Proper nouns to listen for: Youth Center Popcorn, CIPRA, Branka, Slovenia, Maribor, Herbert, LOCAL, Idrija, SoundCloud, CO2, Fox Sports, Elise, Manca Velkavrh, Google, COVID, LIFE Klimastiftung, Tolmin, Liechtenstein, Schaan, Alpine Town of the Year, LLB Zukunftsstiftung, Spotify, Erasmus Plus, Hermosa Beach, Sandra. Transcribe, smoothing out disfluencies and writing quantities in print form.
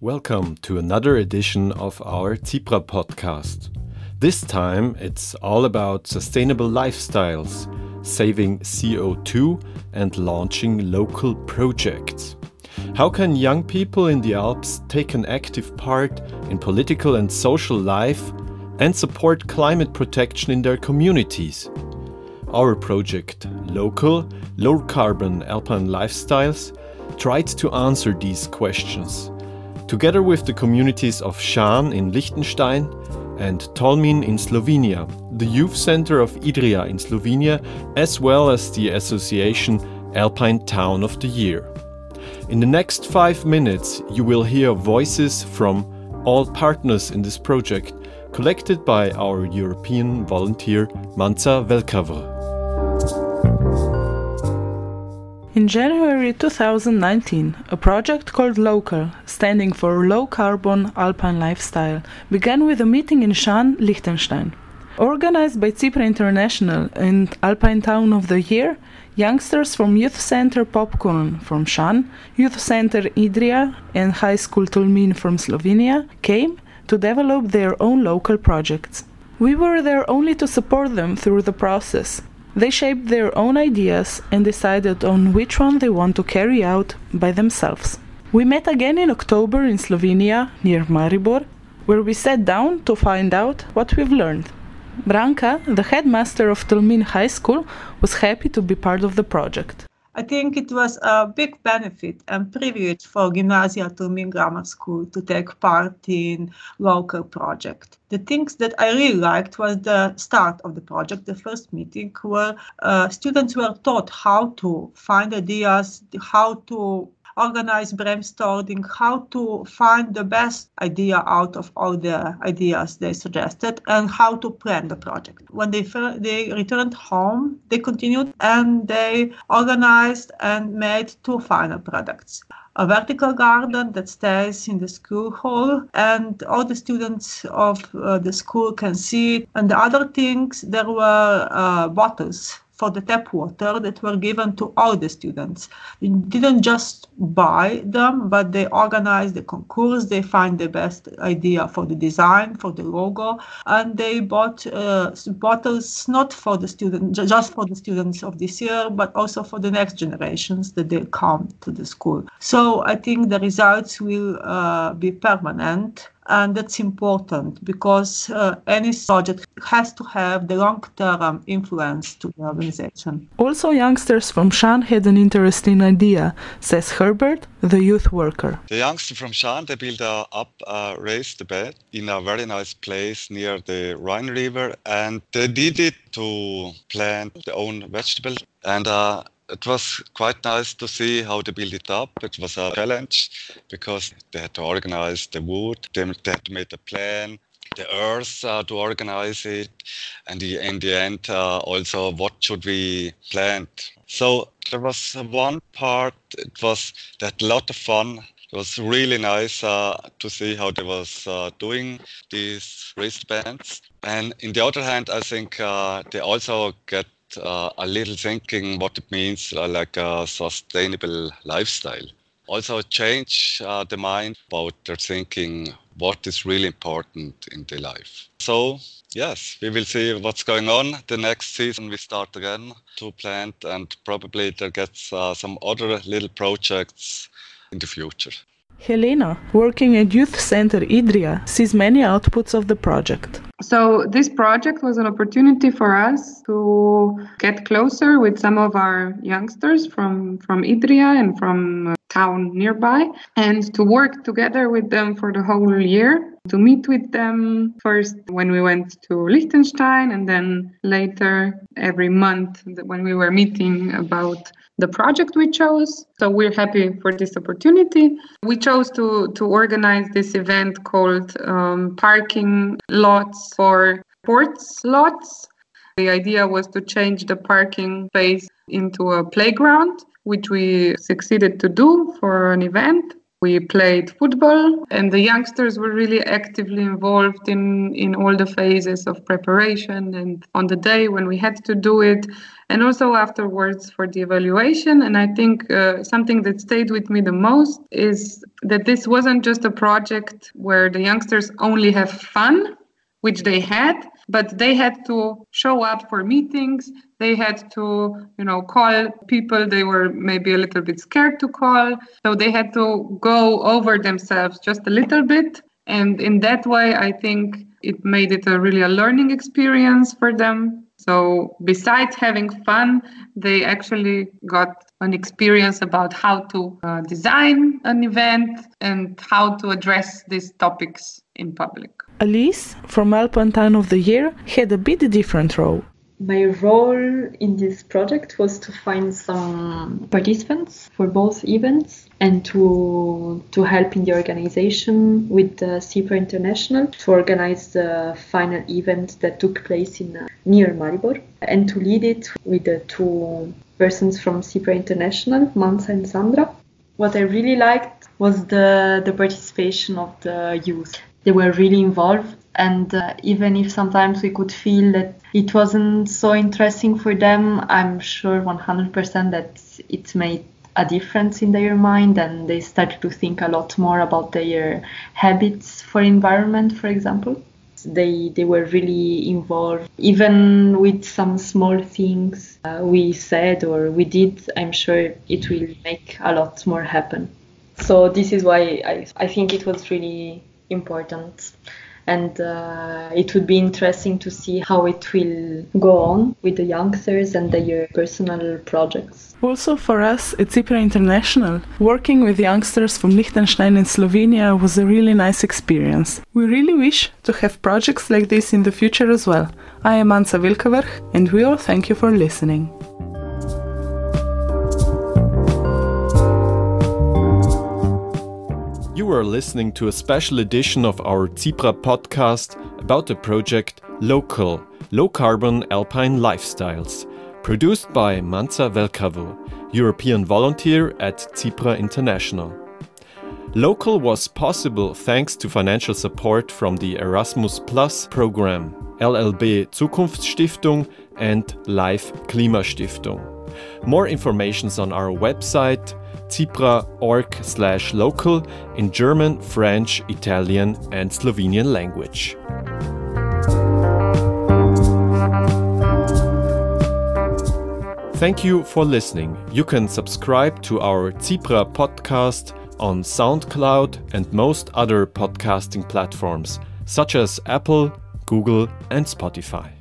Welcome to another edition of our CIPRA podcast. This time it's all about sustainable lifestyles, saving CO2 and launching local projects. How can young people in the Alps take an active part in political and social life and support climate protection in their communities? Our project LOCAL, Low Carbon Alpine Lifestyles, tried to answer these questions. Together with the communities of Schaan in Liechtenstein and Tolmin in Slovenia, the Youth Center of Idrija in Slovenia, as well as the association Alpine Town of the Year. In the next 5 minutes, you will hear voices from all partners in this project, collected by our European volunteer Manca Velkavrh. In January 2019, a project called LOCAL, standing for Low Carbon Alpine Lifestyle, began with a meeting in Schaan, Liechtenstein. Organized by CIPRA International and Alpine Town of the Year, youngsters from Youth Center Popcorn from Schaan, Youth Center Idrija and High School Tolmin from Slovenia came to develop their own local projects. We were there only to support them through the process. They shaped their own ideas and decided on which one they want to carry out by themselves. We met again in October in Slovenia, near Maribor, where we sat down to find out what we've learned. Branka, the headmaster of Tolmin High School, was happy to be part of the project. I think it was a big benefit and privilege for Gymnasia Tolmin Grammar School to take part in local project. The things that I really liked was the start of the project, the first meeting, where students were taught how to find ideas, how to organize brainstorming, how to find the best idea out of all the ideas they suggested, and how to plan the project. When they returned home, they continued and they organized and made 2 final products. A vertical garden that stays in the school hall and all the students of the school can see it. And the other things, there were bottles for the tap water that were given to all the students. They didn't just buy them, but they organized the concourse, they find the best idea for the design, for the logo, and they bought bottles not for the students, just for the students of this year, but also for the next generations that they come to the school. So I think the results will be permanent. And that's important because any project has to have the long-term influence to the organization. Also, youngsters from Schaan had an interesting idea, says Herbert, the youth worker. The youngsters from Schaan, they built up raised bed in a very nice place near the Rhine River, and they did it to plant their own vegetables. And it was quite nice to see how they built it up. It was a challenge because they had to organize the wood, they had to make a plan, the earth to organize it, and in the end also what should we plant. So there was one part, it was that lot of fun. It was really nice to see how they was doing these wristbands. And in the other hand, I think they also get a little thinking what it means, like a sustainable lifestyle. Also change the mind about their thinking, what is really important in their life. So, yes, we will see what's going on. The next season we start again to plant, and probably there gets some other little projects in the future. Helena, working at Youth Center Idrija, sees many outputs of the project. So this project was an opportunity for us to get closer with some of our youngsters from Idrija and from a town nearby, and to work together with them for the whole year, to meet with them first when we went to Liechtenstein, and then later every month when we were meeting about the project we chose. So we're happy for this opportunity. We chose to organize this event called parking lots for sports lots. The idea was to change the parking space into a playground, which we succeeded to do for an event. We played football, and the youngsters were really actively involved in all the phases of preparation and on the day when we had to do it. and also afterwards for the evaluation. And I think something that stayed with me the most is that this wasn't just a project where the youngsters only have fun, which they had, but they had to show up for meetings. They had to, call people they were maybe a little bit scared to call. So they had to go over themselves just a little bit. And in that way, I think it made it a learning experience for them. So besides having fun, they actually got an experience about how to design an event and how to address these topics in public. Elise, from Alpine Town of the Year, had a bit different role. My role in this project was to find some participants for both events and to help in the organization with the CIPRA International to organize the final event that took place in near Maribor and to lead it with the two persons from CIPRA International, Manca and Sandra. What I really liked was the participation of the youth. They were really involved, and even if sometimes we could feel that it wasn't so interesting for them, I'm sure 100% that it made a difference in their mind, and they started to think a lot more about their habits for environment, for example. They were really involved, even with some small things we said or we did. I'm sure it will make a lot more happen. So this is why I think it was really important, and it would be interesting to see how it will go on with the youngsters and their personal projects. Also for us at CIPRA International, working with youngsters from Liechtenstein and Slovenia was a really nice experience. We really wish to have projects like this in the future as well. I am Manca Velkavrh, and we all thank you for listening. You are listening to a special edition of our CIPRA podcast about the project LOCAL, Low Carbon Alpine Lifestyles, produced by Manca Velkavrh, European volunteer at CIPRA International. LOCAL was possible thanks to financial support from the Erasmus Plus program, LLB Zukunftsstiftung and LIFE Klimastiftung. More information on our website cipra.org/local in German, French, Italian and Slovenian language. Thank you for listening. You can subscribe to our CIPRA podcast on SoundCloud and most other podcasting platforms such as Apple, Google and Spotify.